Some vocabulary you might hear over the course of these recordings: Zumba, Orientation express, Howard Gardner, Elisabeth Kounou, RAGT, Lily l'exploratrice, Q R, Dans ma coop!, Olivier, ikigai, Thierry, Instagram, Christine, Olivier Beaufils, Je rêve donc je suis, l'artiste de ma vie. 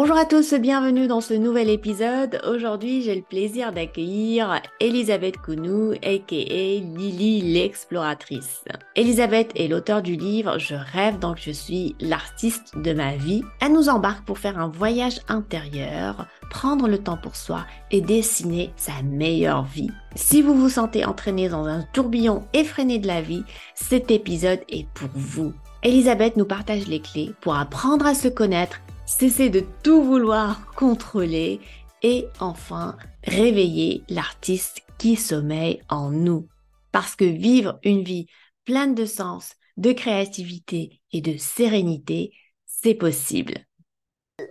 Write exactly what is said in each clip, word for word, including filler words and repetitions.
Bonjour à tous, bienvenue dans ce nouvel épisode. Aujourd'hui, j'ai le plaisir d'accueillir Elisabeth Kounou, aka Lily l'exploratrice. Elisabeth est l'auteure du livre « Je rêve donc je suis, l'artiste de ma vie ». Elle nous embarque pour faire un voyage intérieur, prendre le temps pour soi et dessiner sa meilleure vie. Si vous vous sentez entraîné dans un tourbillon effréné de la vie, cet épisode est pour vous. Elisabeth nous partage les clés pour apprendre à se connaître, cesser de tout vouloir contrôler et enfin réveiller l'artiste qui sommeille en nous. Parce que vivre une vie pleine de sens, de créativité et de sérénité, c'est possible.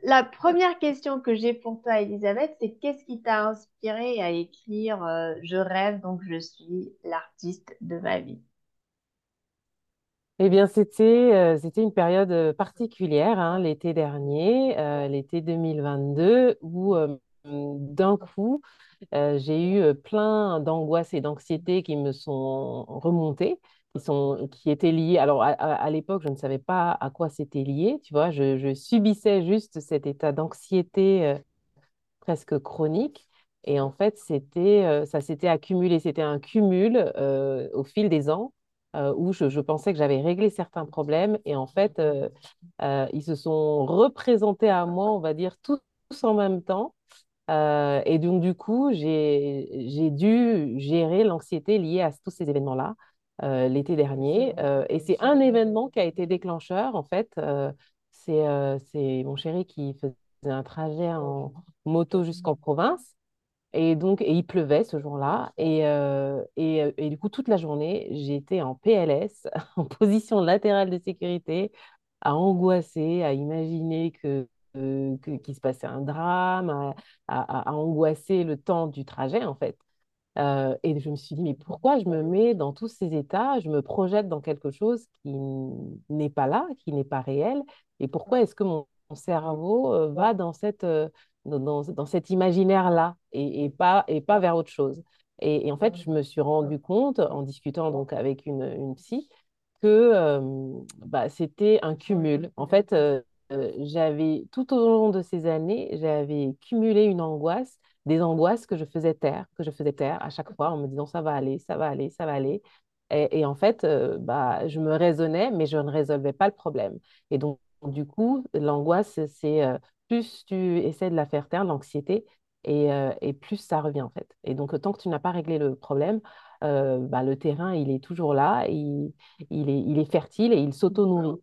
La première question que j'ai pour toi, Elisabeth, c'est qu'est-ce qui t'a inspirée à écrire euh, « Je rêve donc je suis, l'artiste de ma vie ». Eh bien, c'était, euh, c'était une période particulière, hein, l'été dernier, euh, l'été deux mille vingt-deux, où euh, d'un coup, euh, j'ai eu plein d'angoisses et d'anxiétés qui me sont remontées, qui, sont, qui étaient liées. Alors, à, à, à l'époque, je ne savais pas à quoi c'était lié, tu vois, je, je subissais juste cet état d'anxiété euh, presque chronique. Et en fait, c'était, euh, ça s'était accumulé, c'était un cumul euh, au fil des ans. Euh, où je, je pensais que j'avais réglé certains problèmes et en fait, euh, euh, ils se sont représentés à moi, on va dire, tous en même temps. Euh, et donc, du coup, j'ai, j'ai dû gérer l'anxiété liée à tous ces événements-là euh, l'été dernier. Euh, et c'est un événement qui a été déclencheur, en fait. Euh, c'est, euh, c'est mon chéri qui faisait un trajet en moto jusqu'en province. Et donc, et il pleuvait ce jour-là. Et, euh, et, et du coup, toute la journée, j'étais en P L S, en position latérale de sécurité, à angoisser, à imaginer que, euh, que, qu'il se passait un drame, à, à, à angoisser le temps du trajet, en fait. Euh, et je me suis dit, mais pourquoi je me mets dans tous ces états, je me projette dans quelque chose qui n'est pas là, qui n'est pas réel, et pourquoi est-ce que mon, mon cerveau euh, va dans cette... Euh, Dans, dans cet imaginaire-là et, et, pas, et pas vers autre chose. Et, et en fait, je me suis rendu compte, en discutant donc avec une, une psy, que euh, bah, c'était un cumul. En fait, euh, j'avais tout au long de ces années, j'avais cumulé une angoisse, des angoisses que je faisais taire, que je faisais taire à chaque fois en me disant « ça va aller, ça va aller, ça va aller ». Et, et en fait, euh, bah, je me raisonnais, mais je ne résolvais pas le problème. Et donc, du coup, l'angoisse, c'est... Euh, plus tu essaies de la faire taire, l'anxiété, et, euh, et plus ça revient en fait. Et donc, tant que tu n'as pas réglé le problème, euh, bah, le terrain, il est toujours là, il, il, est, il est fertile et il s'auto-nourrit.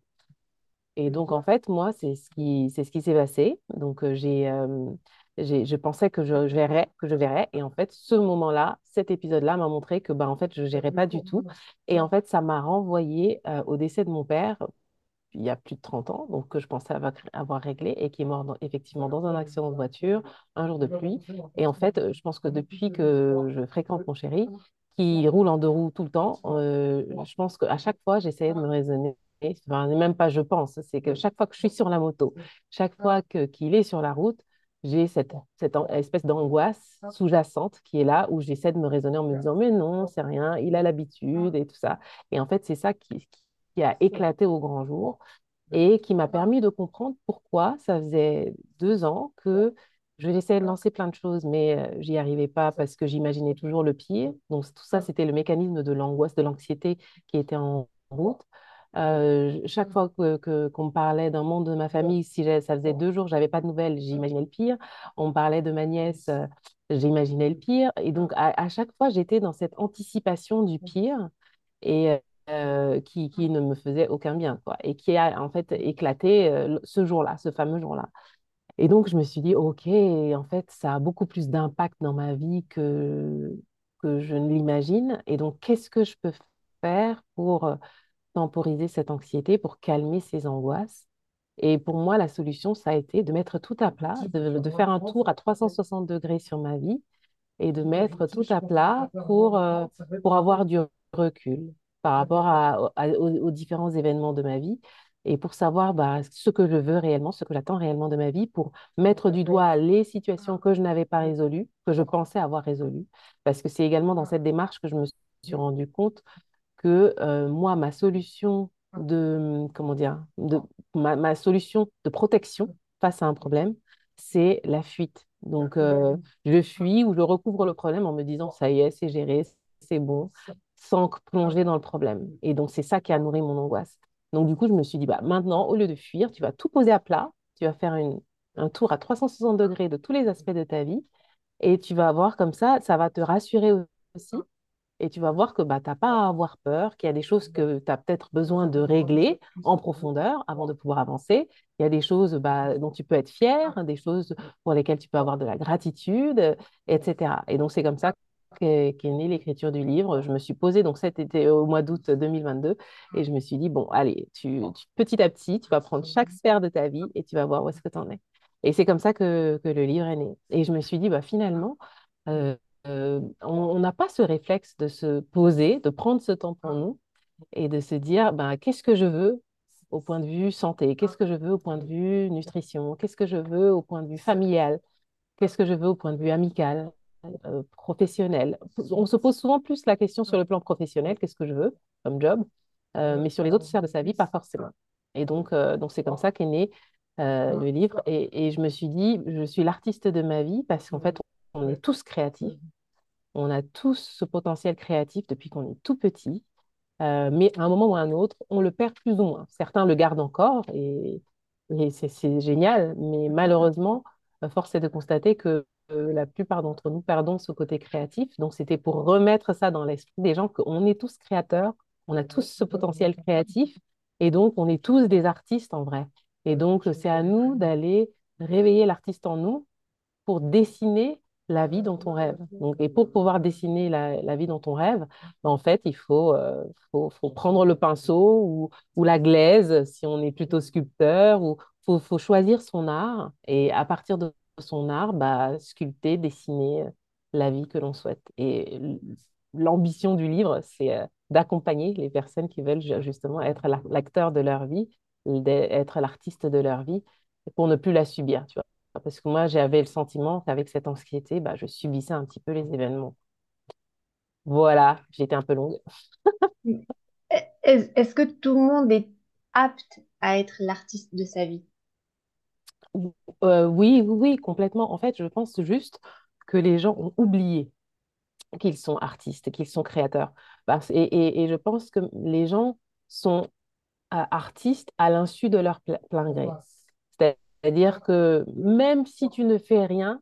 Et donc, en fait, moi, c'est ce qui, c'est ce qui s'est passé. Donc, euh, j'ai, euh, j'ai, je pensais que je, je verrais, que je verrais. Et en fait, ce moment-là, cet épisode-là m'a montré que bah, en fait, je ne gérais pas du tout. Et en fait, ça m'a renvoyée euh, au décès de mon père, il y a plus de trente ans, donc que je pensais avoir, avoir réglé et qui est mort dans, effectivement dans un accident de voiture, un jour de pluie. Et en fait, je pense que depuis que je fréquente mon chéri, qui roule en deux roues tout le temps, euh, je pense qu'à chaque fois, j'essayais de me raisonner. Enfin, même pas je pense, c'est que chaque fois que je suis sur la moto, chaque fois que, qu'il est sur la route, j'ai cette, cette espèce d'angoisse sous-jacente qui est là où j'essaie de me raisonner en me disant « mais non, c'est rien, il a l'habitude » et tout ça. Et en fait, c'est ça qui... qui qui a éclaté au grand jour et qui m'a permis de comprendre pourquoi ça faisait deux ans que je essayais de lancer plein de choses, mais j'y arrivais pas parce que j'imaginais toujours le pire. Donc, tout ça, c'était le mécanisme de l'angoisse, de l'anxiété qui était en route. Euh, chaque fois que, que, qu'on me parlait d'un membre de ma famille, si ça faisait deux jours, je n'avais pas de nouvelles, j'imaginais le pire. On me parlait de ma nièce, euh, j'imaginais le pire. Et donc, à, à chaque fois, j'étais dans cette anticipation du pire et... Euh, qui, qui ne me faisait aucun bien, quoi, et qui a en fait éclaté euh, ce jour-là, ce fameux jour-là. Et donc, je me suis dit, OK, en fait, ça a beaucoup plus d'impact dans ma vie que, que je ne l'imagine. Et donc, qu'est-ce que je peux faire pour temporiser cette anxiété, pour calmer ces angoisses? Et pour moi, la solution, ça a été de mettre tout à plat, de, de faire un tour à trois cent soixante degrés sur ma vie et de mettre tout à plat pour, euh, pour avoir du recul par rapport à, à, aux, aux différents événements de ma vie et pour savoir bah, ce que je veux réellement, ce que j'attends réellement de ma vie, pour mettre du doigt les situations que je n'avais pas résolues, que je pensais avoir résolues. Parce que c'est également dans cette démarche que je me suis rendu compte que euh, moi, ma solution de, comment dire, de, ma, ma solution de protection face à un problème, c'est la fuite. Donc, euh, je fuis ou je recouvre le problème en me disant, ça y est, c'est géré, c'est bon, sans plonger dans le problème. Et donc, c'est ça qui a nourri mon angoisse. Donc, du coup, je me suis dit, bah, maintenant, au lieu de fuir, tu vas tout poser à plat, tu vas faire une, un tour à trois cent soixante degrés de tous les aspects de ta vie et tu vas voir comme ça, ça va te rassurer aussi. Et tu vas voir que bah, tu n'as pas à avoir peur, qu'il y a des choses que tu as peut-être besoin de régler en profondeur avant de pouvoir avancer. Il y a des choses bah, dont tu peux être fier, des choses pour lesquelles tu peux avoir de la gratitude, et cetera. Et donc, c'est comme ça qu'est, qu'est née l'écriture du livre. Je me suis posée, donc cet été, au mois d'août deux mille vingt-deux, et je me suis dit, bon, allez, tu, tu, petit à petit, tu vas prendre chaque sphère de ta vie et tu vas voir où est-ce que tu en es. Et c'est comme ça que, que le livre est né. Et je me suis dit, bah, finalement... Euh, Euh, on n'a pas ce réflexe de se poser, de prendre ce temps pour nous et de se dire ben, qu'est-ce que je veux au point de vue santé, qu'est-ce que je veux au point de vue nutrition, qu'est-ce que je veux au point de vue familial, qu'est-ce que je veux au point de vue amical, euh, professionnel. On se pose souvent plus la question sur le plan professionnel, qu'est-ce que je veux comme job, euh, mais sur les autres sphères de sa vie, pas forcément. Et donc, euh, donc c'est comme ça qu'est né euh, le livre. Et, et je me suis dit, je suis l'artiste de ma vie parce qu'en fait, on est tous créatifs. On a tous ce potentiel créatif depuis qu'on est tout petit, euh, mais à un moment ou à un autre, on le perd plus ou moins. Certains le gardent encore et, et c'est, c'est génial, mais malheureusement, force est de constater que euh, la plupart d'entre nous perdons ce côté créatif. Donc, c'était pour remettre ça dans l'esprit des gens qu'on est tous créateurs, on a tous ce potentiel créatif et donc on est tous des artistes en vrai. Et donc, c'est à nous d'aller réveiller l'artiste en nous pour dessiner la vie dont on rêve. Donc, et pour pouvoir dessiner la, la vie dont on rêve, ben en fait, il faut, euh, faut, faut prendre le pinceau ou, ou la glaise, si on est plutôt sculpteur, ou faut, faut choisir son art et à partir de son art, bah, sculpter, dessiner la vie que l'on souhaite. Et l'ambition du livre, c'est d'accompagner les personnes qui veulent justement être l'acteur de leur vie, être l'artiste de leur vie, pour ne plus la subir, tu vois. Parce que moi, j'avais le sentiment qu'avec cette anxiété, bah, je subissais un petit peu les événements. Voilà, j'étais un peu longue. Est-ce que tout le monde est apte à être l'artiste de sa vie ? euh, oui, oui, oui, complètement. En fait, je pense juste que les gens ont oublié qu'ils sont artistes, qu'ils sont créateurs. Et, et, et je pense que les gens sont artistes à l'insu de leur plein gré. C'est-à-dire C'est-à-dire que même si tu ne fais rien,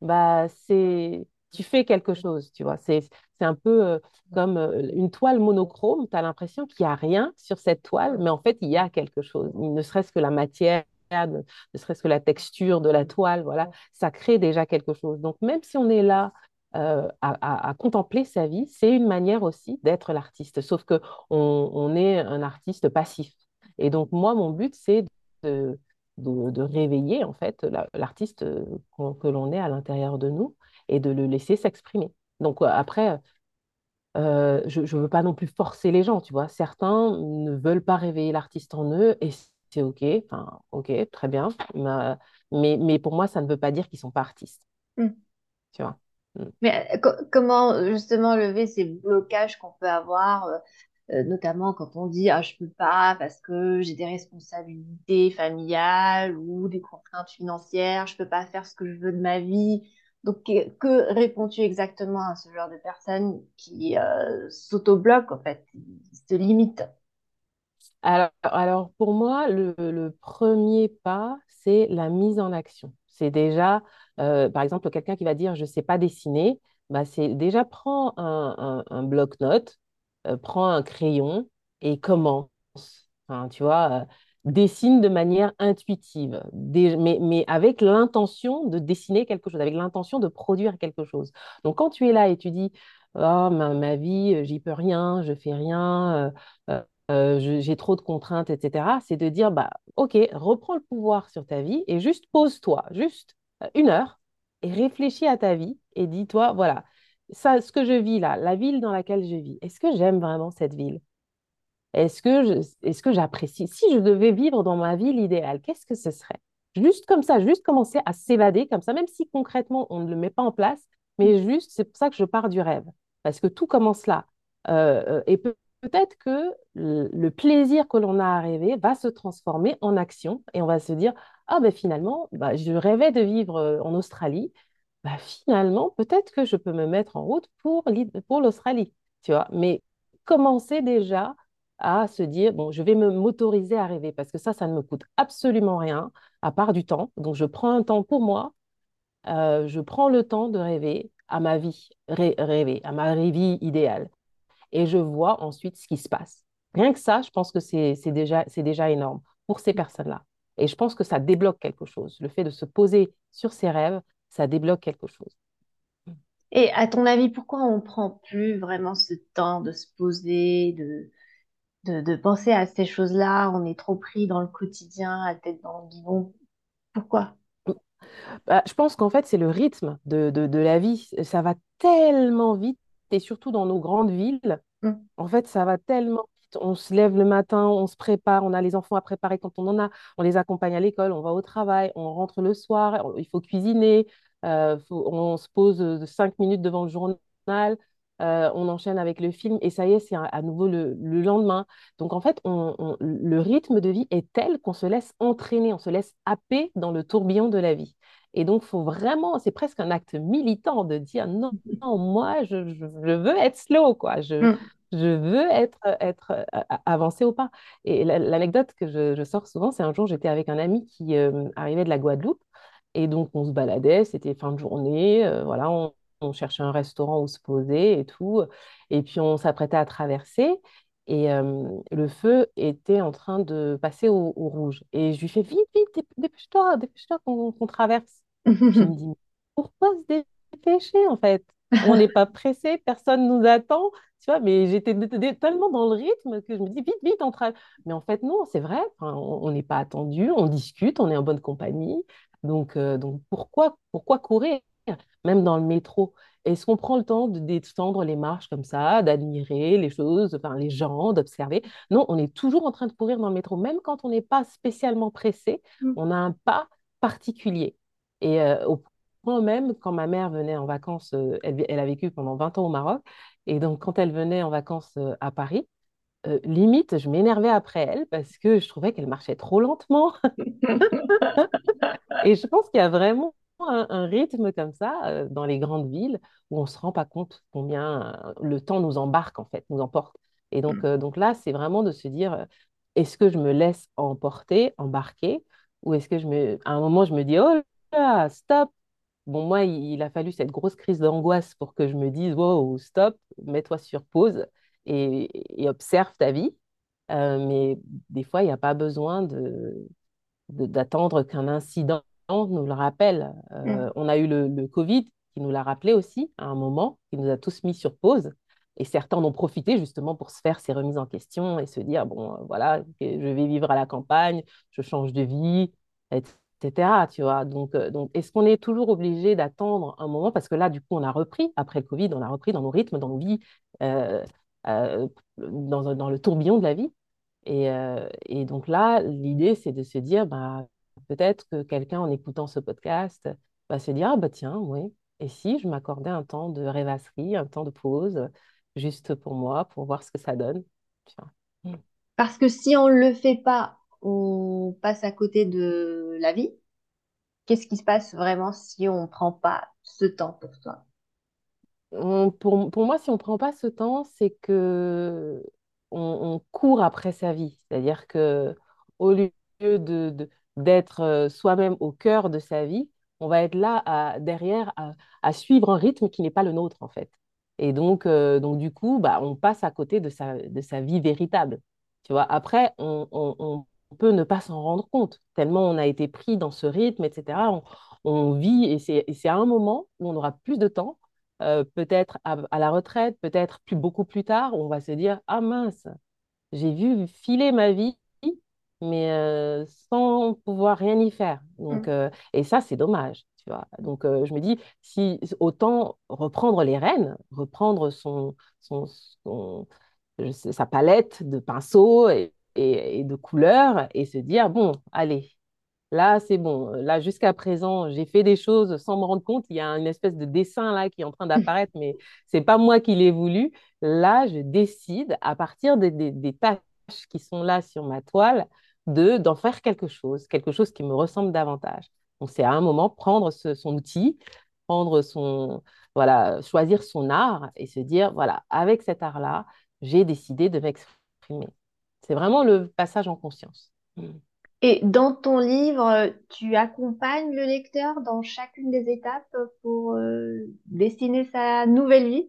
bah c'est, tu fais quelque chose, tu vois. C'est, c'est un peu euh, comme euh, une toile monochrome, tu as l'impression qu'il n'y a rien sur cette toile, mais en fait, il y a quelque chose. Ne serait-ce que la matière, ne, ne serait-ce que la texture de la toile, voilà, ça crée déjà quelque chose. Donc, même si on est là euh, à, à, à contempler sa vie, c'est une manière aussi d'être l'artiste, sauf qu'on on est un artiste passif. Et donc, moi, mon but, c'est de... De, de réveiller en fait la, l'artiste qu'on, que l'on est à l'intérieur de nous et de le laisser s'exprimer. Donc après, euh, je ne veux pas non plus forcer les gens, tu vois. Certains ne veulent pas réveiller l'artiste en eux et c'est OK, enfin OK, très bien. Mais, mais pour moi, ça ne veut pas dire qu'ils ne sont pas artistes, mmh. tu vois. Mmh. Mais co- comment justement lever ces blocages qu'on peut avoir euh... notamment quand on dit ah, « je peux pas parce que j'ai des responsabilités familiales ou des contraintes financières, je peux pas faire ce que je veux de ma vie ». Donc, que, que réponds-tu exactement à ce genre de personnes qui euh, s'autobloquent, en fait, qui se limitent ? alors, alors, pour moi, le, le premier pas, c'est la mise en action. C'est déjà, euh, par exemple, quelqu'un qui va dire « je sais pas dessiner », bah, c'est déjà prends un, un, un bloc-notes, Euh, prends un crayon et commence, hein, tu vois, euh, dessine de manière intuitive, des, mais, mais avec l'intention de dessiner quelque chose, avec l'intention de produire quelque chose. Donc, quand tu es là et tu dis « Oh, ma, ma vie, j'y peux rien, je fais rien, euh, euh, je, j'ai trop de contraintes, et cetera » c'est de dire bah, « Ok, reprends le pouvoir sur ta vie et juste pose-toi, juste une heure et réfléchis à ta vie et dis-toi, voilà, ça, ce que je vis là, la ville dans laquelle je vis, est-ce que j'aime vraiment cette ville ? Est-ce que je, est-ce que j'apprécie ? Si je devais vivre dans ma ville idéale, qu'est-ce que ce serait ? Juste comme ça, juste commencer à s'évader comme ça, même si concrètement, on ne le met pas en place, mais juste, c'est pour ça que je pars du rêve. Parce que tout commence là. Euh, et peu peut-être que le plaisir que l'on a à rêver va se transformer en action et on va se dire « Ah ben finalement, bah, je rêvais de vivre en Australie, bah, finalement peut-être que je peux me mettre en route pour l'Australie. » Tu vois, mais commencer déjà à se dire « Bon, je vais me m'autoriser à rêver parce que ça, ça ne me coûte absolument rien à part du temps. Donc je prends un temps pour moi, euh, je prends le temps de rêver à ma vie, ré- rêver, à ma vie idéale. » Et je vois ensuite ce qui se passe. Rien que ça, je pense que c'est c'est déjà, c'est déjà énorme pour ces personnes-là. Et je pense que ça débloque quelque chose. Le fait de se poser sur ses rêves, ça débloque quelque chose. Et à ton avis, pourquoi on ne prend plus vraiment ce temps de se poser, de, de, de penser à ces choses-là? On est trop pris dans le quotidien, à tête dans le guidon. Pourquoi? Bah, je pense qu'en fait, c'est le rythme de, de, de la vie. Ça va tellement vite. Et surtout dans nos grandes villes, mm. en fait, ça va tellement vite. On se lève le matin, on se prépare, on a les enfants à préparer quand on en a, on les accompagne à l'école, on va au travail, on rentre le soir, on, il faut cuisiner, euh, faut, on se pose cinq minutes devant le journal, euh, on enchaîne avec le film et ça y est, c'est à nouveau le, le lendemain. Donc en fait, on, on, le rythme de vie est tel qu'on se laisse entraîner, on se laisse happer dans le tourbillon de la vie. Et donc, faut vraiment, c'est presque un acte militant de dire non, non moi, je, je, je veux être slow, quoi. Je, mm. je veux être, être avancée au pas. Et l'anecdote que je, je sors souvent, c'est un jour, j'étais avec un ami qui euh, arrivait de la Guadeloupe. Et donc, on se baladait, c'était fin de journée. Euh, voilà, on, on cherchait un restaurant où se poser et tout. Et puis, on s'apprêtait à traverser. Et euh, le feu était en train de passer au, au rouge. Et je lui fais « Vite, vite, dépêche-toi, dépêche-toi qu'on qu'on traverse. » Je me dis « Pourquoi se dépêcher, en fait? On n'est pas pressé, personne nous attend. » Tu vois, mais j'étais tellement dans le rythme que je me dis « Vite, vite, on traverse. » Mais en fait, non, c'est vrai, on n'est pas attendu, on discute, on est en bonne compagnie. Donc, euh, donc pourquoi, pourquoi courir? Même dans le métro, est-ce qu'on prend le temps de détendre les marches comme ça, d'admirer les choses, enfin, les gens, d'observer? Non, on est toujours en train de courir dans le métro, même quand on n'est pas spécialement pressé, mmh. on a un pas particulier. Et euh, au point même, quand ma mère venait en vacances, euh, elle, elle a vécu pendant vingt ans au Maroc, et donc quand elle venait en vacances euh, à Paris, Euh, limite, je m'énervais après elle parce que je trouvais qu'elle marchait trop lentement. Et je pense qu'il y a vraiment un, un rythme comme ça euh, dans les grandes villes où on ne se rend pas compte combien euh, le temps nous embarque, en fait, nous emporte. Et donc, euh, donc là, c'est vraiment de se dire, euh, est-ce que je me laisse emporter, embarquer, ou est-ce que je me... à un moment, je me dis, oh là, stop. Bon, moi, il, il a fallu cette grosse crise d'angoisse pour que je me dise, wow, stop, mets-toi sur pause. Et, et observe ta vie. Euh, mais des fois, il n'y a pas besoin de, de, d'attendre qu'un incident nous le rappelle. Euh, mmh. On a eu le, le Covid qui nous l'a rappelé aussi à un moment, qui nous a tous mis sur pause. Et certains en ont profité justement pour se faire ces remises en question et se dire, bon, voilà, je vais vivre à la campagne, je change de vie, et cetera. Tu vois, donc, donc, est-ce qu'on est toujours obligé d'attendre un moment? Parce que là, du coup, on a repris, après le Covid, on a repris dans nos rythmes, dans nos vies, euh, Euh, dans, dans le tourbillon de la vie. Et, euh, et donc là, l'idée, c'est de se dire, bah, peut-être que quelqu'un, en écoutant ce podcast, va bah, se dire, ah bah tiens, oui, et si je m'accordais un temps de rêvasserie, un temps de pause, juste pour moi, pour voir ce que ça donne. Parce que si on ne le fait pas, on passe à côté de la vie. Qu'est-ce qui se passe vraiment si on ne prend pas ce temps pour toi? On, pour, pour moi, si on ne prend pas ce temps, c'est que on, on court après sa vie. C'est-à-dire qu'au lieu de, de, d'être soi-même au cœur de sa vie, on va être là à, derrière à, à suivre un rythme qui n'est pas le nôtre, en fait. Et donc, euh, donc du coup, bah, on passe à côté de sa, de sa vie véritable. Tu vois, après, on, on, on peut ne pas s'en rendre compte, tellement on a été pris dans ce rythme, et cetera. On, on vit et c'est, et c'est à un moment où on aura plus de temps. Euh, peut-être à, à la retraite, peut-être plus, beaucoup plus tard, on va se dire « Ah mince, j'ai vu filer ma vie, mais euh, sans pouvoir rien y faire. » Donc, mmh. euh, et ça, c'est dommage, tu vois. Donc, euh, je me dis, si, autant reprendre les rênes, reprendre son, son, son, je sais, sa palette de pinceaux et, et, et de couleurs et se dire « Bon, allez, Là, c'est bon. Là, jusqu'à présent, j'ai fait des choses sans me rendre compte. Il y a une espèce de dessin là qui est en train d'apparaître, mais ce n'est pas moi qui l'ai voulu. Là, je décide, à partir des, des, des tâches qui sont là sur ma toile, de, d'en faire quelque chose, quelque chose qui me ressemble davantage. Donc, c'est à un moment prendre ce, son outil, prendre son, voilà, choisir son art et se dire, voilà, avec cet art-là, j'ai décidé de m'exprimer. C'est vraiment le passage en conscience. Et dans ton livre, tu accompagnes le lecteur dans chacune des étapes pour euh, dessiner sa nouvelle vie?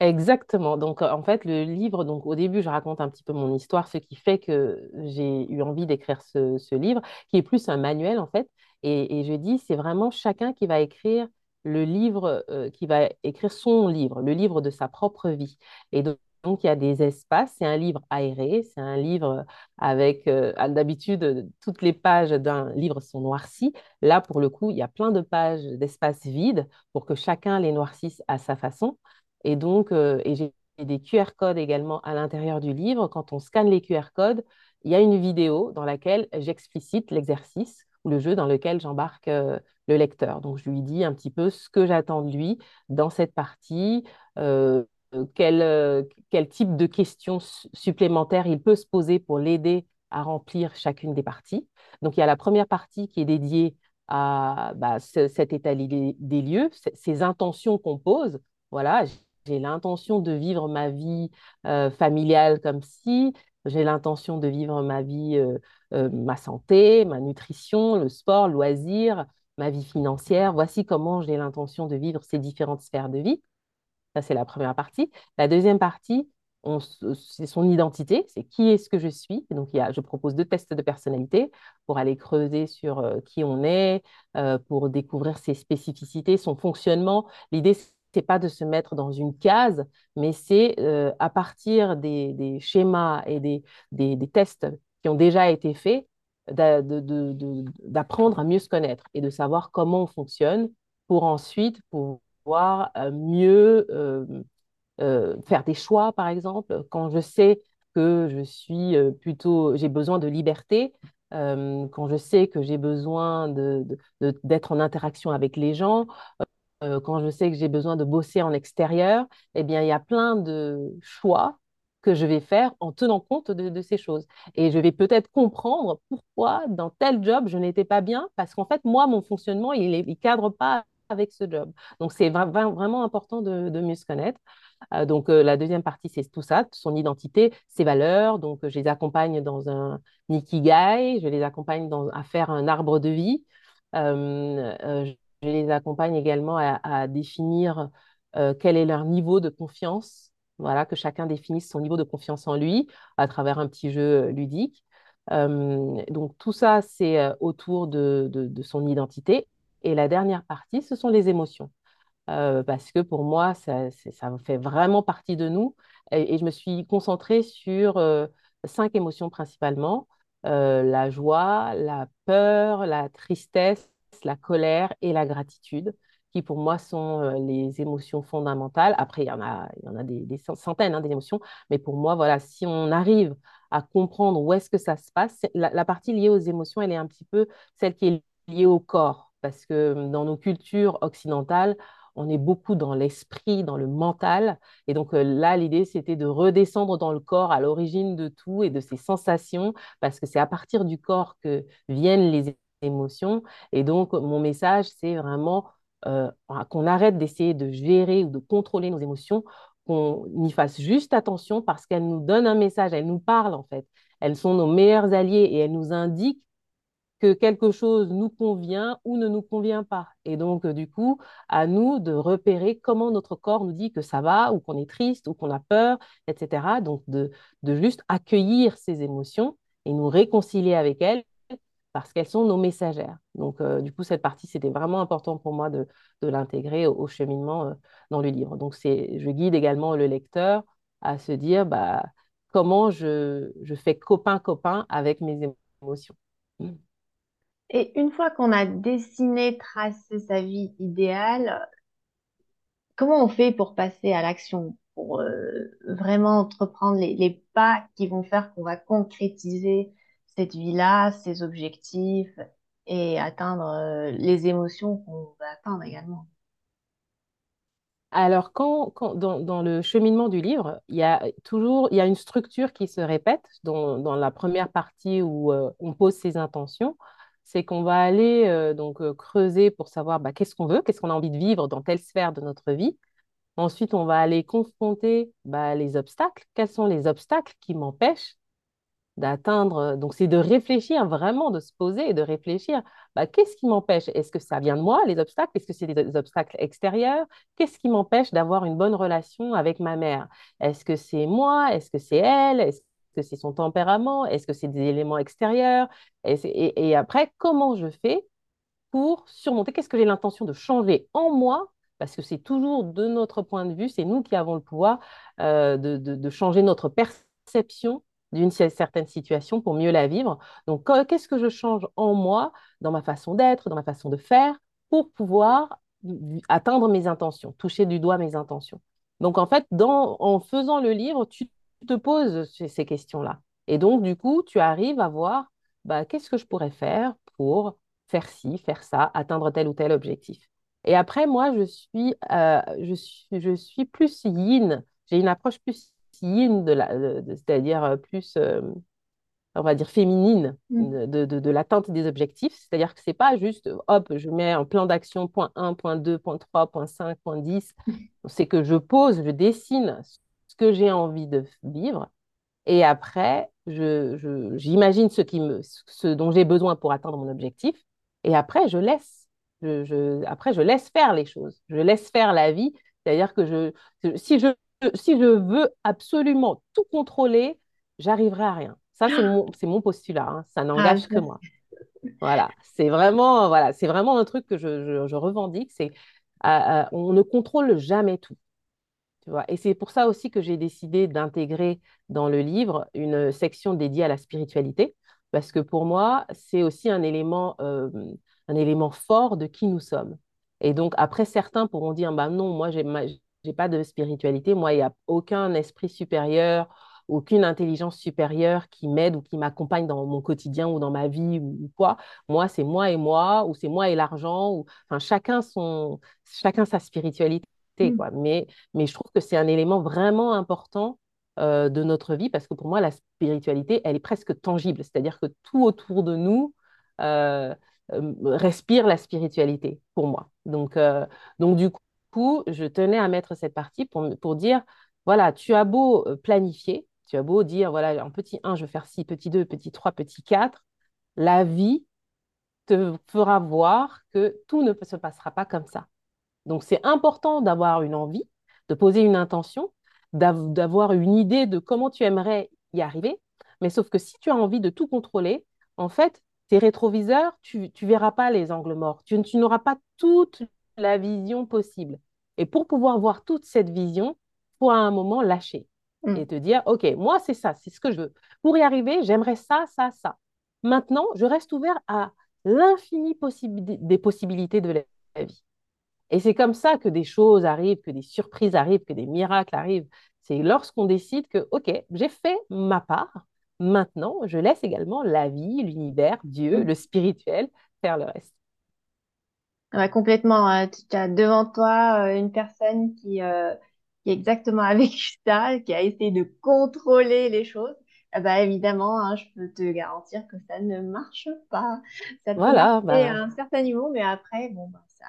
Exactement. Donc, en fait, le livre, donc, au début, je raconte un petit peu mon histoire, ce qui fait que j'ai eu envie d'écrire ce, ce livre, qui est plus un manuel, en fait. Et, et je dis, c'est vraiment chacun qui va écrire le livre, euh, qui va écrire son livre, le livre de sa propre vie. Et donc, Donc, il y a des espaces, c'est un livre aéré, c'est un livre avec, euh, d'habitude, toutes les pages d'un livre sont noircies. Là, pour le coup, il y a plein de pages d'espaces vides pour que chacun les noircisse à sa façon. Et donc, euh, et j'ai des Q R codes également à l'intérieur du livre. Quand on scanne les Q R codes, il y a une vidéo dans laquelle j'explicite l'exercice ou le jeu dans lequel j'embarque euh, le lecteur. Donc, je lui dis un petit peu ce que j'attends de lui dans cette partie, euh, Quel, quel type de questions supplémentaires il peut se poser pour l'aider à remplir chacune des parties. Donc, il y a la première partie qui est dédiée à bah, ce, cet état des lieux, ces intentions qu'on pose. Voilà, j'ai l'intention de vivre ma vie euh, familiale comme si, j'ai l'intention de vivre ma vie, euh, euh, ma santé, ma nutrition, le sport, le loisir, ma vie financière. Voici comment j'ai l'intention de vivre ces différentes sphères de vie. Ça, c'est la première partie. La deuxième partie, on, c'est son identité, c'est qui est-ce que je suis. Et donc, il y a, je propose deux tests de personnalité pour aller creuser sur euh, qui on est, euh, pour découvrir ses spécificités, son fonctionnement. L'idée, ce n'est pas de se mettre dans une case, mais c'est euh, à partir des, des schémas et des, des, des tests qui ont déjà été faits, d'a, de, de, de, d'apprendre à mieux se connaître et de savoir comment on fonctionne pour ensuite pouvoir mieux euh, euh, faire des choix, par exemple. Quand je sais que je suis plutôt, j'ai besoin de liberté, euh, quand je sais que j'ai besoin de, de, de, d'être en interaction avec les gens, euh, quand je sais que j'ai besoin de bosser en extérieur, eh bien, il y a plein de choix que je vais faire en tenant compte de, de ces choses. Et je vais peut-être comprendre pourquoi dans tel job, je n'étais pas bien, parce qu'en fait, moi, mon fonctionnement, il ne cadre pas avec ce job. Donc, c'est vraiment important de, de mieux se connaître. Euh, donc, euh, la deuxième partie, c'est tout ça, son identité, ses valeurs. Donc, euh, je les accompagne dans un ikigai, je les accompagne dans, à faire un arbre de vie. Euh, euh, je les accompagne également à, à définir euh, quel est leur niveau de confiance. Voilà, que chacun définisse son niveau de confiance en lui à travers un petit jeu ludique. Euh, donc, tout ça, c'est autour de, de, de son identité. Et la dernière partie, ce sont les émotions. Euh, parce que pour moi, ça, ça fait vraiment partie de nous. Et, et je me suis concentrée sur euh, cinq émotions principalement. Euh, la joie, la peur, la tristesse, la colère et la gratitude, qui pour moi sont euh, les émotions fondamentales. Après, il y en a, il y en a des, des centaines hein, d'émotions. Mais pour moi, voilà, si on arrive à comprendre où est-ce que ça se passe, la, la partie liée aux émotions, elle est un petit peu celle qui est liée au corps. Parce que dans nos cultures occidentales, on est beaucoup dans l'esprit, dans le mental. Et donc là, l'idée, c'était de redescendre dans le corps à l'origine de tout et de ses sensations, parce que c'est à partir du corps que viennent les émotions. Et donc, mon message, c'est vraiment euh, qu'on arrête d'essayer de gérer ou de contrôler nos émotions, qu'on y fasse juste attention parce qu'elles nous donnent un message, elles nous parlent en fait. Elles sont nos meilleurs alliés et elles nous indiquent que quelque chose nous convient ou ne nous convient pas. Et donc, du coup, à nous de repérer comment notre corps nous dit que ça va, ou qu'on est triste, ou qu'on a peur, et cetera. Donc, de, de juste accueillir ces émotions et nous réconcilier avec elles parce qu'elles sont nos messagères. Donc, euh, du coup, cette partie, c'était vraiment important pour moi de, de l'intégrer au, au cheminement euh, dans le livre. Donc, c'est, je guide également le lecteur à se dire bah, comment je, je fais copain-copain avec mes émotions. Mmh. Et une fois qu'on a dessiné, tracé sa vie idéale, comment on fait pour passer à l'action, pour euh, vraiment entreprendre les, les pas qui vont faire qu'on va concrétiser cette vie-là, ses objectifs et atteindre euh, les émotions qu'on va atteindre également. Alors, quand, quand, dans, dans le cheminement du livre, il y a toujours il y a une structure qui se répète dans, dans la première partie où euh, on pose ses intentions. C'est qu'on va aller euh, donc, euh, creuser pour savoir bah, qu'est-ce qu'on veut, qu'est-ce qu'on a envie de vivre dans telle sphère de notre vie. Ensuite, on va aller confronter bah, les obstacles. Quels sont les obstacles qui m'empêchent d'atteindre? Donc, c'est de réfléchir vraiment, de se poser et de réfléchir. Bah, qu'est-ce qui m'empêche? Est-ce que ça vient de moi, les obstacles? Est-ce que c'est des obstacles extérieurs? Qu'est-ce qui m'empêche d'avoir une bonne relation avec ma mère? Est-ce que c'est moi? Est-ce que c'est elle? Est-ce que c'est son tempérament? Est-ce que c'est des éléments extérieurs? Et, et, et après, comment je fais pour surmonter? Qu'est-ce que j'ai l'intention de changer en moi? Parce que c'est toujours de notre point de vue, c'est nous qui avons le pouvoir euh, de, de, de changer notre perception d'une certaine situation pour mieux la vivre. Donc, qu'est-ce que je change en moi, dans ma façon d'être, dans ma façon de faire, pour pouvoir atteindre mes intentions, toucher du doigt mes intentions. Donc, en fait, dans, en faisant le livre, tu te poses ces, ces questions-là. Et donc, du coup, tu arrives à voir bah, qu'est-ce que je pourrais faire pour faire ci, faire ça, atteindre tel ou tel objectif. Et après, moi, je suis, euh, je suis, je suis plus yin. J'ai une approche plus yin, de la, de, de, c'est-à-dire plus, euh, on va dire, féminine de, de, de, de l'atteinte des objectifs. C'est-à-dire que ce n'est pas juste, hop, je mets un plan d'action, point un, point deux, point trois, point cinq, point dix. C'est que je pose, je dessine ce que j'ai envie de vivre. Et après, je, je, j'imagine ce, qui me, ce dont j'ai besoin pour atteindre mon objectif. Et après, je laisse. Je, je, après, je laisse faire les choses, je laisse faire la vie, c'est-à-dire que je, je, si, je, si je veux absolument tout contrôler, j'arriverai à rien. Ça, c'est mon, c'est mon postulat, hein. Ça n'engage ah, que moi. Voilà, c'est vraiment, voilà, c'est vraiment un truc que je, je, je revendique, c'est euh, euh, on ne contrôle jamais tout. Tu vois, et c'est pour ça aussi que j'ai décidé d'intégrer dans le livre une section dédiée à la spiritualité, parce que pour moi, c'est aussi un élément... Euh, un élément fort de qui nous sommes. Et donc, après, certains pourront dire, bah non, moi, je n'ai pas de spiritualité, moi, il n'y a aucun esprit supérieur, aucune intelligence supérieure qui m'aide ou qui m'accompagne dans mon quotidien ou dans ma vie ou, ou quoi. Moi, c'est moi et moi, ou c'est moi et l'argent, ou enfin, chacun, son, chacun sa spiritualité, mmh. quoi. Mais, mais je trouve que c'est un élément vraiment important euh, de notre vie, parce que pour moi, la spiritualité, elle est presque tangible, c'est-à-dire que tout autour de nous, euh, respire la spiritualité pour moi. Donc, euh, donc du coup, je tenais à mettre cette partie pour, pour dire, voilà, tu as beau planifier, tu as beau dire, voilà, en petit un, je vais faire ci, petit deux, petit trois, petit quatre, la vie te fera voir que tout ne se passera pas comme ça. Donc, c'est important d'avoir une envie, de poser une intention, d'av- d'avoir une idée de comment tu aimerais y arriver, mais sauf que si tu as envie de tout contrôler, en fait, tes rétroviseurs, tu ne verras pas les angles morts. Tu, tu n'auras pas toute la vision possible. Et pour pouvoir voir toute cette vision, il faut à un moment lâcher mm. et te dire, OK, moi, c'est ça, c'est ce que je veux. Pour y arriver, j'aimerais ça, ça, ça. Maintenant, je reste ouvert à l'infini possib- des possibilités de la vie. Et c'est comme ça que des choses arrivent, que des surprises arrivent, que des miracles arrivent. C'est lorsqu'on décide que, OK, j'ai fait ma part. Maintenant, je laisse également la vie, l'univers, Dieu, le spirituel faire le reste. Ouais, complètement. Euh, tu as devant toi euh, une personne qui, euh, qui a exactement vécu ça, qui a essayé de contrôler les choses. Eh ben, évidemment, hein, je peux te garantir que ça ne marche pas. Ça peut voilà, bah... à un certain niveau, mais après, bon, ben, ça,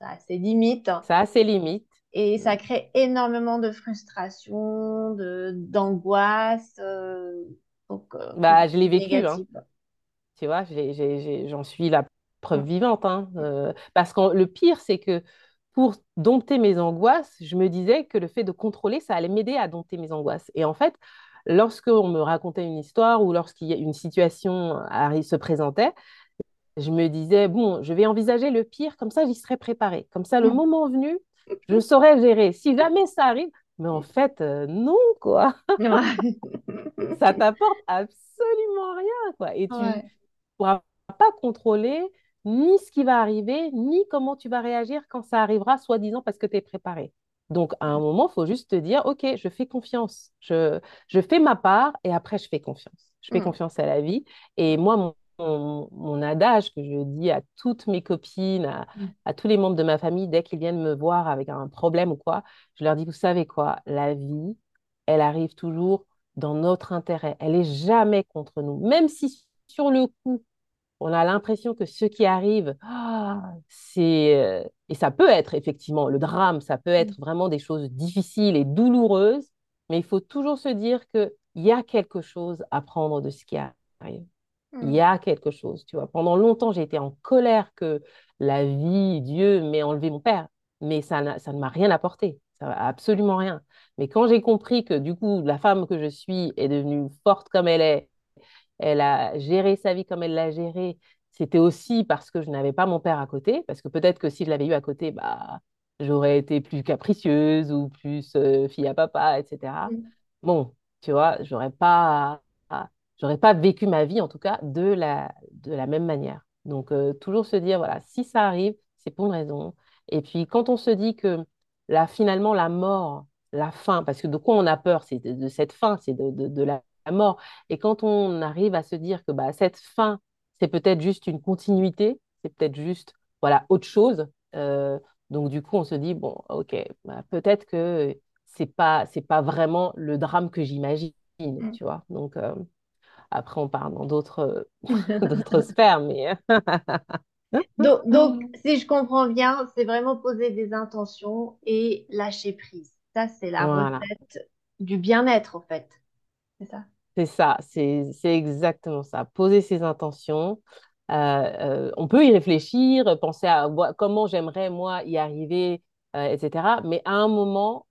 ça a ses limites. Hein. Ça a ses limites. Et ça crée énormément de frustration, de, d'angoisse. Euh... Donc, euh, bah, je l'ai vécu, hein. Tu vois, j'ai, j'ai, j'ai, j'en suis la preuve vivante. Hein. Euh, parce que le pire, c'est que pour dompter mes angoisses, je me disais que le fait de contrôler, ça allait m'aider à dompter mes angoisses. Et en fait, lorsqu'on me racontait une histoire ou lorsqu'une situation arrive, se présentait, je me disais, bon, je vais envisager le pire, comme ça, j'y serai préparée. Comme ça, le mmh. moment venu, je saurais gérer. Si jamais ça arrive... Mais en fait, euh, non, quoi. Ça t'apporte absolument rien, quoi. Et tu ne ouais. pourras pas contrôler ni ce qui va arriver, ni comment tu vas réagir quand ça arrivera, soi-disant parce que tu es préparé. Donc, à un moment, il faut juste te dire, OK, je fais confiance. Je, je fais ma part et après, je fais confiance. Je fais mmh. confiance à la vie. Et moi, mon, mon, mon adage que je dis à toutes mes copines, à, mmh. à tous les membres de ma famille, dès qu'ils viennent me voir avec un problème ou quoi, je leur dis, vous savez quoi, la vie, elle arrive toujours dans notre intérêt. Elle n'est jamais contre nous. Même si sur le coup, on a l'impression que ce qui arrive, oh, c'est... Et ça peut être effectivement le drame, ça peut être vraiment des choses difficiles et douloureuses, mais il faut toujours se dire que il y a quelque chose à prendre de ce qui arrive. Il y a quelque chose, tu vois. Pendant longtemps, j'ai été en colère que la vie, Dieu m'ait enlevé mon père, mais ça, ça ne m'a rien apporté, ça n'a absolument rien. Mais quand j'ai compris que du coup, la femme que je suis est devenue forte comme elle est, elle a géré sa vie comme elle l'a gérée, c'était aussi parce que je n'avais pas mon père à côté, parce que peut-être que si je l'avais eu à côté, bah, j'aurais été plus capricieuse ou plus euh, fille à papa, et cetera. Bon. Tu vois, j'aurais pas, j'aurais pas vécu ma vie, en tout cas, de la, de la même manière. Donc, euh, toujours se dire, voilà, si ça arrive, c'est pour une raison. Et puis, quand on se dit que là, finalement, la mort, la faim, parce que de quoi on a peur, c'est de, de cette faim, c'est de, de, de la mort. Et quand on arrive à se dire que bah, cette faim, c'est peut-être juste une continuité, c'est peut-être juste voilà, autre chose. Euh, donc, du coup, on se dit, bon, OK, bah, peut-être que... c'est pas c'est pas vraiment le drame que j'imagine, tu vois. Donc euh, après on part dans d'autres d'autres sphères, mais donc, donc si je comprends bien, c'est vraiment poser des intentions et lâcher prise. Ça c'est la voilà. recette du bien-être en fait. C'est ça. C'est ça, c'est c'est exactement ça. Poser ses intentions. Euh, euh, on peut y réfléchir, penser à comment j'aimerais moi y arriver, euh, et cetera. Mais à un moment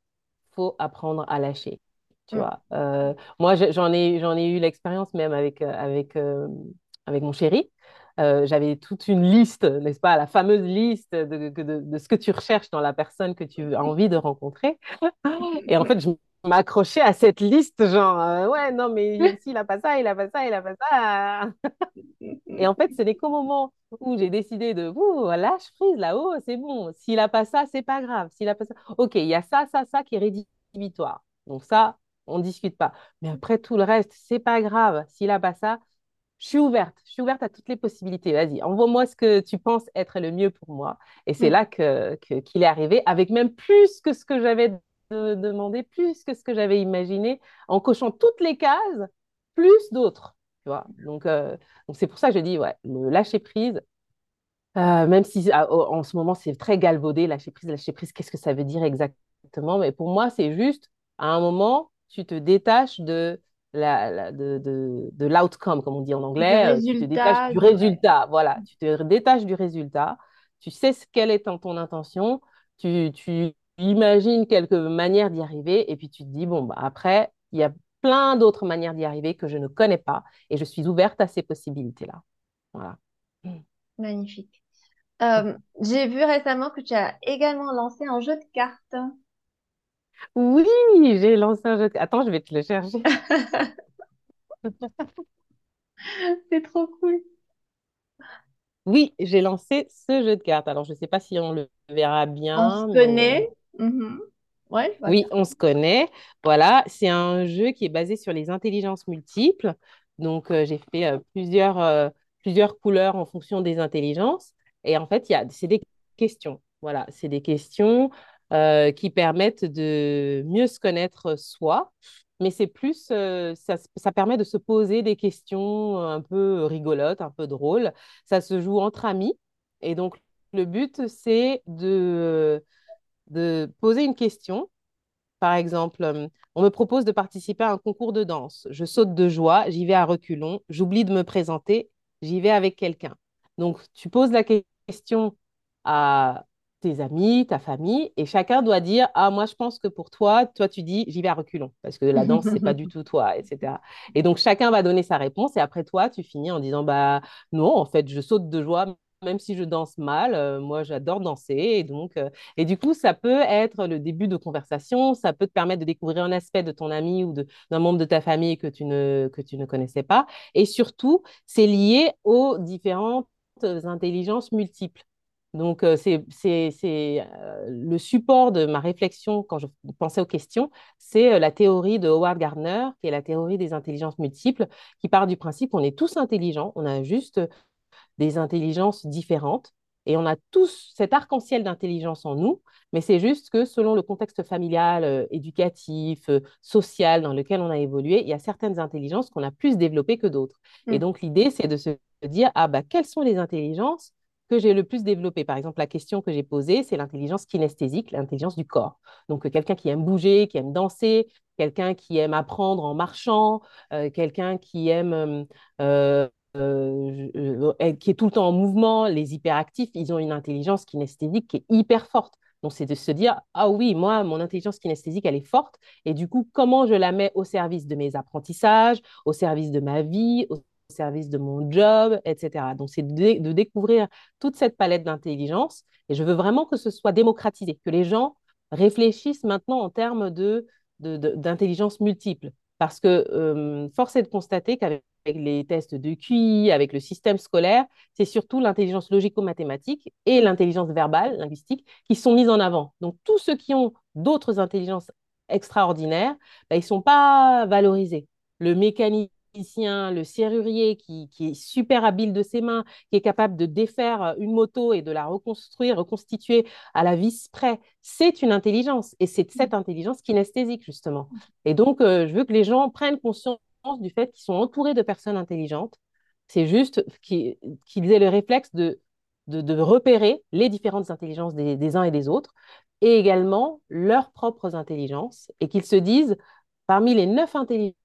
faut apprendre à lâcher, tu mmh. vois. Euh, moi, j'en ai, j'en ai eu l'expérience même avec, avec, euh, avec mon chéri. Euh, j'avais toute une liste, n'est-ce pas, la fameuse liste de, de, de ce que tu recherches dans la personne que tu as envie de rencontrer. Et en fait, je m'accrochais à cette liste, genre, euh, ouais, non, mais s'il n'a pas ça, il n'a pas ça, il n'a pas ça. Et en fait, ce n'est qu'au moment où j'ai décidé de ouh, lâche prise là-haut, c'est bon. S'il n'a pas ça, c'est pas grave. S'il a pas ça, OK, il y a ça, ça, ça qui est rédhibitoire. Donc ça, on ne discute pas. Mais après, tout le reste, c'est pas grave. S'il n'a pas ça, je suis ouverte. Je suis ouverte à toutes les possibilités. Vas-y, envoie-moi ce que tu penses être le mieux pour moi. Et c'est mmh. là que, que, qu'il est arrivé, avec même plus que ce que j'avais de demander, plus que ce que j'avais imaginé, en cochant toutes les cases, plus d'autres, tu vois. Donc, euh, donc c'est pour ça que je dis, ouais, le lâcher prise, euh, même si à, en ce moment, c'est très galvaudé, lâcher prise, lâcher prise, qu'est-ce que ça veut dire exactement? Mais pour moi, c'est juste, à un moment, tu te détaches de, la, la, de, de, de l'outcome, comme on dit en anglais, tu te détaches du résultat, voilà, tu te détaches du résultat, tu sais ce qu'elle est en ton intention, tu... tu imagine quelques manières d'y arriver et puis tu te dis, bon, bah, après, il y a plein d'autres manières d'y arriver que je ne connais pas et je suis ouverte à ces possibilités-là. Voilà. Magnifique. Euh, j'ai vu récemment que tu as également lancé un jeu de cartes. Oui, j'ai lancé un jeu de cartes. Attends, je vais te le chercher. C'est trop cool. Oui, j'ai lancé ce jeu de cartes. Alors, je ne sais pas si on le verra bien. On se mais... connaît. Mmh. Ouais, voilà. Oui, on se connaît. Voilà, c'est un jeu qui est basé sur les intelligences multiples. Donc, euh, j'ai fait euh, plusieurs, euh, plusieurs couleurs en fonction des intelligences. Et en fait, y a... c'est des questions. Voilà, c'est des questions euh, qui permettent de mieux se connaître soi. Mais c'est plus, euh, ça, ça permet de se poser des questions un peu rigolotes, un peu drôles. Ça se joue entre amis. Et donc, le but, c'est de... de poser une question. Par exemple, on me propose de participer à un concours de danse. Je saute de joie, j'y vais à reculons, j'oublie de me présenter, j'y vais avec quelqu'un. Donc, tu poses la question à tes amis, ta famille, et chacun doit dire « Ah, moi, je pense que pour toi, toi, tu dis « J'y vais à reculons » parce que la danse, c'est pas du tout toi, et cetera » Et donc, chacun va donner sa réponse, et après toi, tu finis en disant « Bah, non, en fait, je saute de joie. » Même si je danse mal, euh, moi, j'adore danser. Et, donc, euh, et du coup, ça peut être le début de conversation, ça peut te permettre de découvrir un aspect de ton ami ou de, d'un membre de ta famille que tu ne, que tu ne connaissais pas. Et surtout, c'est lié aux différentes intelligences multiples. Donc, euh, c'est, c'est, c'est, euh, le support de ma réflexion quand je pensais aux questions, c'est euh, la théorie de Howard Gardner, qui est la théorie des intelligences multiples, qui part du principe qu'on est tous intelligents, on a juste des intelligences différentes et on a tous cet arc-en-ciel d'intelligence en nous, mais c'est juste que selon le contexte familial, euh, éducatif, euh, social dans lequel on a évolué, il y a certaines intelligences qu'on a plus développées que d'autres. Mmh. Et donc, l'idée, c'est de se dire, ah bah, quelles sont les intelligences que j'ai le plus développé. Par exemple, la question que j'ai posée, c'est l'intelligence kinesthésique, l'intelligence du corps. Donc, euh, quelqu'un qui aime bouger, qui aime danser, quelqu'un qui aime apprendre en marchant, euh, quelqu'un qui aime... Euh, euh, euh, qui est tout le temps en mouvement, les hyperactifs, ils ont une intelligence kinesthésique qui est hyper forte. Donc, c'est de se dire, ah oui, moi, mon intelligence kinesthésique, elle est forte. Et du coup, comment je la mets au service de mes apprentissages, au service de ma vie, au service de mon job, et cetera. Donc, c'est de, de découvrir toute cette palette d'intelligence. Et je veux vraiment que ce soit démocratisé, que les gens réfléchissent maintenant en termes de, de, de, d'intelligence multiple. Parce que euh, force est de constater qu'avec les tests de Q I, avec le système scolaire, c'est surtout l'intelligence logico-mathématique et l'intelligence verbale, linguistique, qui sont mises en avant. Donc, tous ceux qui ont d'autres intelligences extraordinaires, bah, ils ne sont pas valorisés. Le mécanisme, le serrurier qui, qui est super habile de ses mains, qui est capable de défaire une moto et de la reconstruire, reconstituer à la vis près, c'est une intelligence. Et c'est cette intelligence kinesthésique, justement. Et donc, euh, je veux que les gens prennent conscience du fait qu'ils sont entourés de personnes intelligentes. C'est juste qu'ils, qu'ils aient le réflexe de, de, de repérer les différentes intelligences des, des uns et des autres, et également leurs propres intelligences, et qu'ils se disent, parmi les neuf intelligences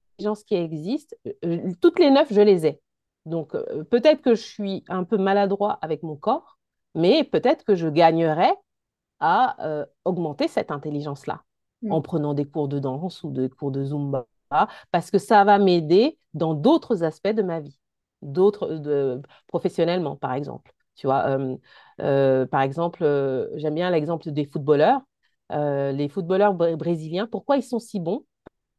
qui existent, euh, toutes les neuf, je les ai. Donc, euh, peut-être que je suis un peu maladroit avec mon corps, mais peut-être que je gagnerais à euh, augmenter cette intelligence-là mmh. en prenant des cours de danse ou des cours de Zumba, parce que ça va m'aider dans d'autres aspects de ma vie, d'autres de, professionnellement, par exemple. Tu vois, euh, euh, par exemple, euh, j'aime bien l'exemple des footballeurs. Euh, les footballeurs br- brésiliens, pourquoi ils sont si bons ?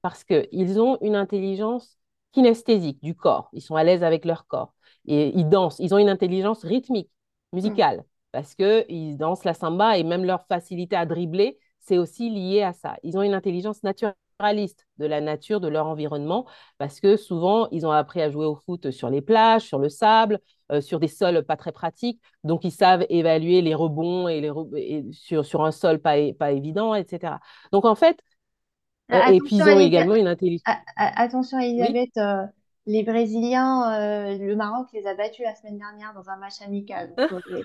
Parce qu'ils ont une intelligence kinesthésique du corps. Ils sont à l'aise avec leur corps. Et ils dansent. Ils ont une intelligence rythmique, musicale, parce qu'ils dansent la samba et même leur facilité à dribbler, c'est aussi lié à ça. Ils ont une intelligence naturaliste de la nature, de leur environnement, parce que souvent, ils ont appris à jouer au foot sur les plages, sur le sable, euh, sur des sols pas très pratiques. Donc, ils savent évaluer les rebonds et les re- et sur, sur un sol pas, é- pas évident, et cetera. Donc, en fait, Euh, et puis ils ont également une intelligence. A- a- attention Elisabeth, oui euh, les Brésiliens, euh, le Maroc les a battus la semaine dernière dans un match amical. Donc, euh,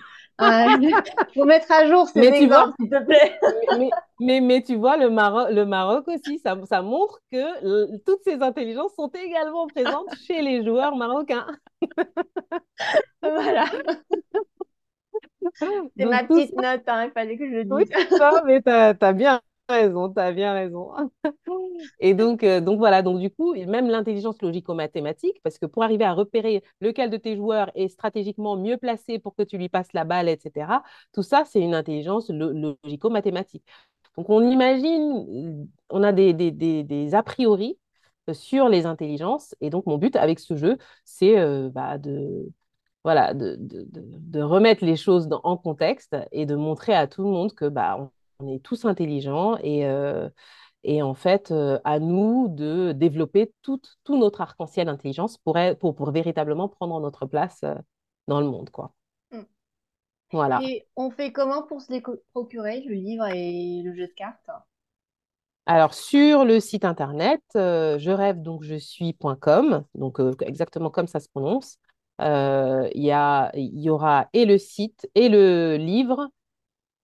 je... Faut mettre à jour ces mais exemples, tu vois, s'il te plaît. mais, mais, mais, mais tu vois, le Maroc, le Maroc aussi, ça, ça montre que le, toutes ces intelligences sont également présentes chez les joueurs marocains. Voilà. C'est donc, ma petite note, hein, il fallait que je le dise. Oui, ça, mais t'as, t'as bien raison, tu as bien raison. Et donc, euh, donc voilà, donc du coup, même l'intelligence logico-mathématique, parce que pour arriver à repérer lequel de tes joueurs est stratégiquement mieux placé pour que tu lui passes la balle, et cetera, tout ça, c'est une intelligence lo- logico-mathématique. Donc, on imagine, on a des, des, des, des a priori sur les intelligences. Et donc, mon but avec ce jeu, c'est euh, bah, de... Voilà, de, de, de, de remettre les choses dans, en contexte et de montrer à tout le monde que bah, on, on est tous intelligents et, euh, et en fait, euh, à nous de développer tout, tout notre arc-en-ciel d'intelligence pour, pour, pour véritablement prendre notre place euh, dans le monde, quoi. Mm. Voilà. Et on fait comment pour se les procurer, le livre et le jeu de cartes? Alors, sur le site internet, euh, je rêve donc je suis point com, donc euh, exactement comme ça se prononce, euh, y a, y aura et le site, et le livre,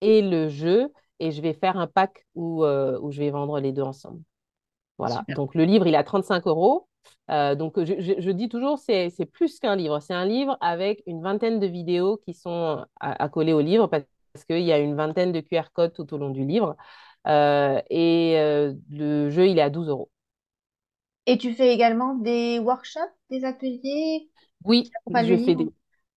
et le jeu. Et je vais faire un pack où, euh, où je vais vendre les deux ensemble. Voilà. Super. Donc, le livre, il est à trente-cinq euros. Euh, donc, je, je, je dis toujours, c'est, c'est plus qu'un livre. C'est un livre avec une vingtaine de vidéos qui sont accolées au livre parce, parce qu'il y a une vingtaine de Q R codes tout au long du livre. Euh, et euh, le jeu, il est à douze euros. Et tu fais également des workshops, des ateliers? Oui, je fais des...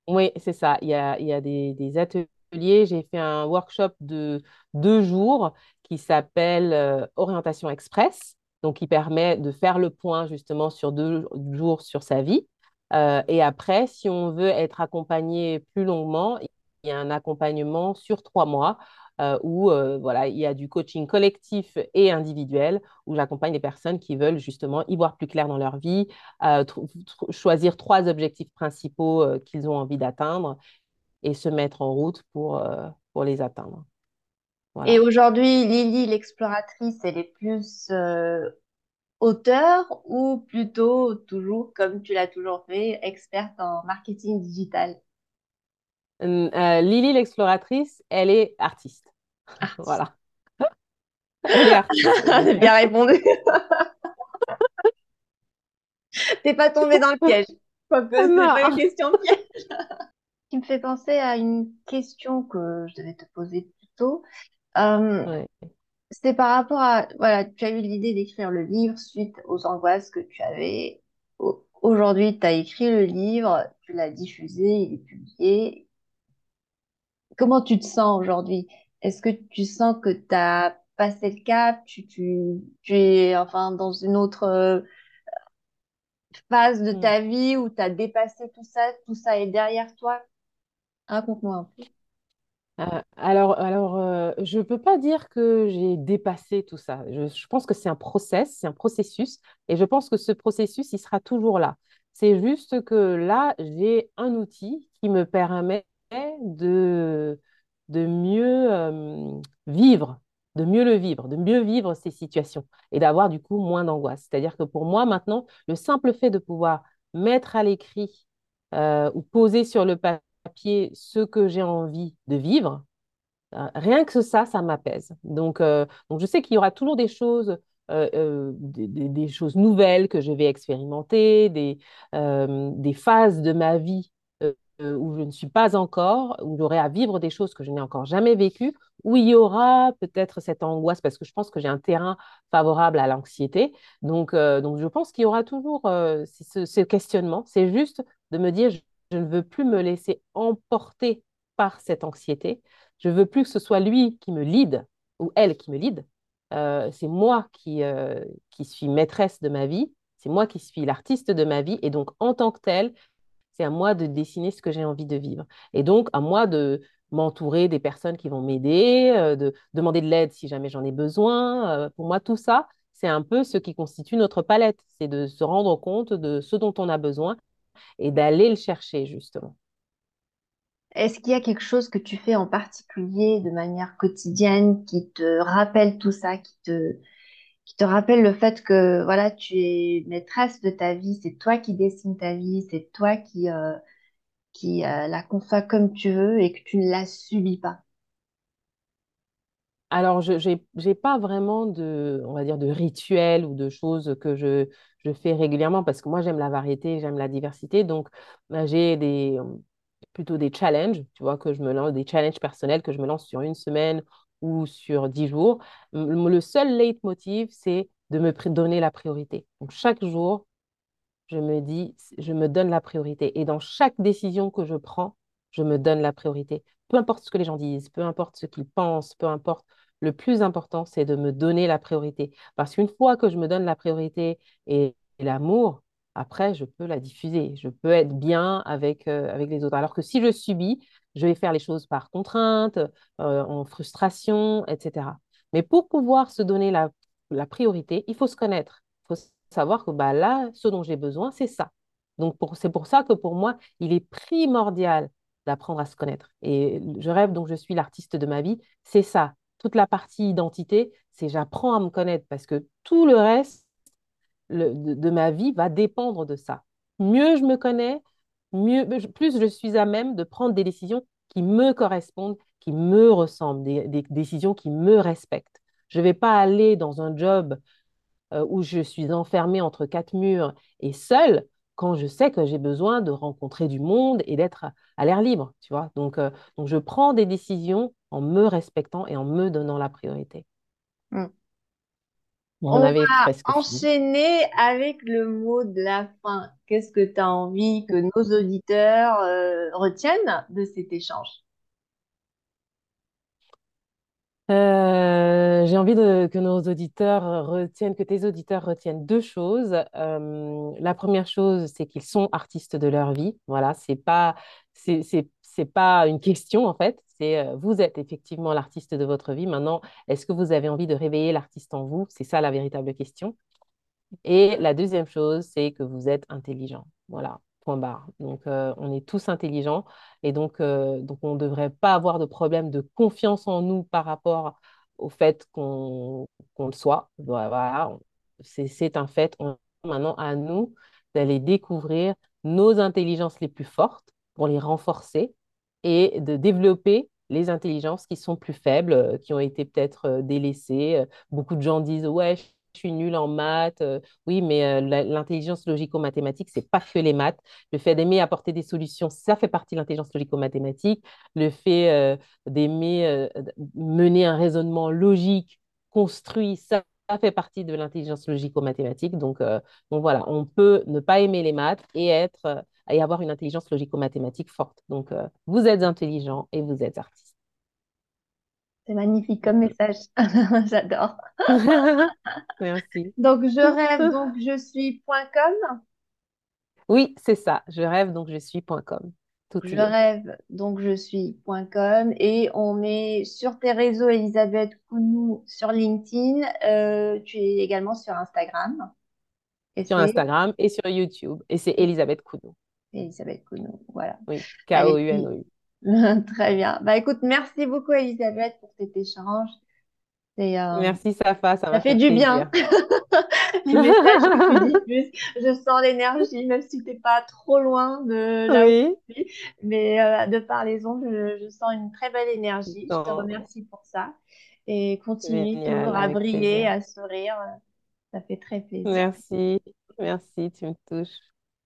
Oui, c'est ça. Il y a, il y a des, des ateliers. J'ai fait un workshop de deux jours qui s'appelle euh, Orientation express, donc qui permet de faire le point justement sur deux jours sur sa vie. Euh, et après, si on veut être accompagné plus longuement, il y a un accompagnement sur trois mois euh, où euh, voilà, il y a du coaching collectif et individuel où j'accompagne des personnes qui veulent justement y voir plus clair dans leur vie, euh, tr- tr- choisir trois objectifs principaux euh, qu'ils ont envie d'atteindre et se mettre en route pour, euh, pour les atteindre. Voilà. Et aujourd'hui, Lily l'exploratrice, elle est plus euh, auteure ou plutôt toujours, comme tu l'as toujours fait, experte en marketing digital? Euh, euh, Lily l'exploratrice, elle est artiste. Artiste. Voilà. Elle est artiste. J'ai bien répondu. T'es pas tombée dans le piège. Pas que, c'est pas une question piège. Qui me fait penser à une question que je devais te poser plus tôt. Euh, oui. C'est par rapport à, voilà, tu as eu l'idée d'écrire le livre suite aux angoisses que tu avais. Aujourd'hui, tu as écrit le livre, tu l'as diffusé, il est publié. Comment tu te sens aujourd'hui? Est-ce que tu sens que tu as passé le cap, tu, tu, tu es enfin dans une autre phase de ta vie où tu as dépassé tout ça, tout ça est derrière toi? Raconte-moi un peu. Euh, alors, alors euh, je ne peux pas dire que j'ai dépassé tout ça. Je, je pense que c'est un process, c'est un processus. Et je pense que ce processus, il sera toujours là. C'est juste que là, j'ai un outil qui me permet de, de mieux euh, vivre, de mieux le vivre, de mieux vivre ces situations et d'avoir du coup moins d'angoisse. C'est-à-dire que pour moi, maintenant, le simple fait de pouvoir mettre à l'écrit euh, ou poser sur le papier papier ce que j'ai envie de vivre, euh, rien que ça, ça m'apaise. Donc, euh, donc je sais qu'il y aura toujours des choses, euh, euh, des, des, des choses nouvelles que je vais expérimenter, des, euh, des phases de ma vie euh, où je ne suis pas encore, où j'aurai à vivre des choses que je n'ai encore jamais vécues, où il y aura peut-être cette angoisse, parce que je pense que j'ai un terrain favorable à l'anxiété. Donc, euh, donc je pense qu'il y aura toujours euh, ce, ce questionnement. C'est juste de me dire... Je Je ne veux plus me laisser emporter par cette anxiété. Je ne veux plus que ce soit lui qui me lead ou elle qui me lead. Euh, c'est moi qui, euh, qui suis maîtresse de ma vie. C'est moi qui suis l'artiste de ma vie. Et donc, en tant que telle, c'est à moi de dessiner ce que j'ai envie de vivre. Et donc, à moi de m'entourer des personnes qui vont m'aider, euh, de demander de l'aide si jamais j'en ai besoin. Euh, pour moi, tout ça, c'est un peu ce qui constitue notre palette. C'est de se rendre compte de ce dont on a besoin et d'aller le chercher, justement. Est-ce qu'il y a quelque chose que tu fais en particulier de manière quotidienne qui te rappelle tout ça, qui te, qui te rappelle le fait que voilà, tu es maîtresse de ta vie, c'est toi qui dessines ta vie, c'est toi qui, euh, qui euh, la conçois comme tu veux et que tu ne la subis pas? Alors, je j'ai, j'ai pas vraiment de, on va dire, de rituel ou de choses que je, je fais régulièrement parce que moi, j'aime la variété, j'aime la diversité. Donc, j'ai des, plutôt des challenges, tu vois, que je me lance, des challenges personnels que je me lance sur une semaine ou sur dix jours. Le seul leitmotiv, c'est de me donner la priorité. Donc, chaque jour, je me dis, je me donne la priorité. Et dans chaque décision que je prends, je me donne la priorité. Peu importe ce que les gens disent, peu importe ce qu'ils pensent, peu importe. Le plus important, c'est de me donner la priorité. Parce qu'une fois que je me donne la priorité et, et l'amour, après, je peux la diffuser. Je peux être bien avec, euh, avec les autres. Alors que si je subis, je vais faire les choses par contrainte, euh, en frustration, et cetera. Mais pour pouvoir se donner la, la priorité, il faut se connaître. Il faut savoir que bah, là, ce dont j'ai besoin, c'est ça. Donc, pour, c'est pour ça que pour moi, il est primordial d'apprendre à se connaître. Et je rêve donc je suis l'artiste de ma vie. C'est ça. Toute la partie identité, c'est j'apprends à me connaître parce que tout le reste le, de, de ma vie va dépendre de ça. Mieux je me connais, mieux, plus je suis à même de prendre des décisions qui me correspondent, qui me ressemblent, des, des décisions qui me respectent. Je ne vais pas aller dans un job euh, où je suis enfermée entre quatre murs et seule quand je sais que j'ai besoin de rencontrer du monde et d'être à l'air libre, tu vois. Donc, euh, donc, je prends des décisions en me respectant et en me donnant la priorité. Mmh. Bon, on, on avait va enchaîner avec le mot de la fin. Qu'est-ce que tu as envie que nos auditeurs euh, retiennent de cet échange? Euh, j'ai envie de, que nos auditeurs retiennent, que tes auditeurs retiennent deux choses. Euh, la première chose, c'est qu'ils sont artistes de leur vie. Voilà, c'est pas, c'est, c'est, c'est pas une question en fait, c'est euh, vous êtes effectivement l'artiste de votre vie. Maintenant, est-ce que vous avez envie de réveiller l'artiste en vous? C'est ça la véritable question. Et la deuxième chose, c'est que vous êtes intelligent. Voilà, point barre. Donc, euh, on est tous intelligents et donc, euh, donc on ne devrait pas avoir de problème de confiance en nous par rapport au fait qu'on qu'on le soit. Voilà, c'est, c'est un fait. On, maintenant, à nous d'aller découvrir nos intelligences les plus fortes pour les renforcer et de développer les intelligences qui sont plus faibles, qui ont été peut-être délaissées. Beaucoup de gens disent « ouais, je suis nulle en maths ». Oui, mais l'intelligence logico-mathématique, ce n'est pas que les maths. Le fait d'aimer apporter des solutions, ça fait partie de l'intelligence logico-mathématique. Le fait d'aimer mener un raisonnement logique, construit, ça fait partie de l'intelligence logico-mathématique. Donc, euh, donc voilà, on peut ne pas aimer les maths et, être, euh, et avoir une intelligence logico-mathématique forte. Donc, euh, vous êtes intelligent et vous êtes artiste. C'est magnifique comme message. J'adore. Merci. Donc, je rêve donc je suis point com. Oui, c'est ça. Je rêve donc je suis point com. Je rêve donc je suis point com et on est sur tes réseaux, Elisabeth Kounou, sur LinkedIn. Euh, tu es également sur Instagram. Et sur Instagram et sur YouTube. Et c'est Elisabeth Kounou. Elisabeth Kounou, voilà. Oui, K O U N O U. Très bien. Bah écoute, merci beaucoup Elisabeth pour cet échange. Et, euh, merci Safa, ça, ça fait, fait du bien. Les messages que tu diffuses, je sens l'énergie, même si tu n'es pas trop loin de là oui. où je suis. Mais euh, de par les ondes, je, je sens une très belle énergie. Oh. Je te remercie pour ça. Et continue bien, toujours à briller, plaisir. À sourire. Ça fait très plaisir. Merci, merci, tu me touches.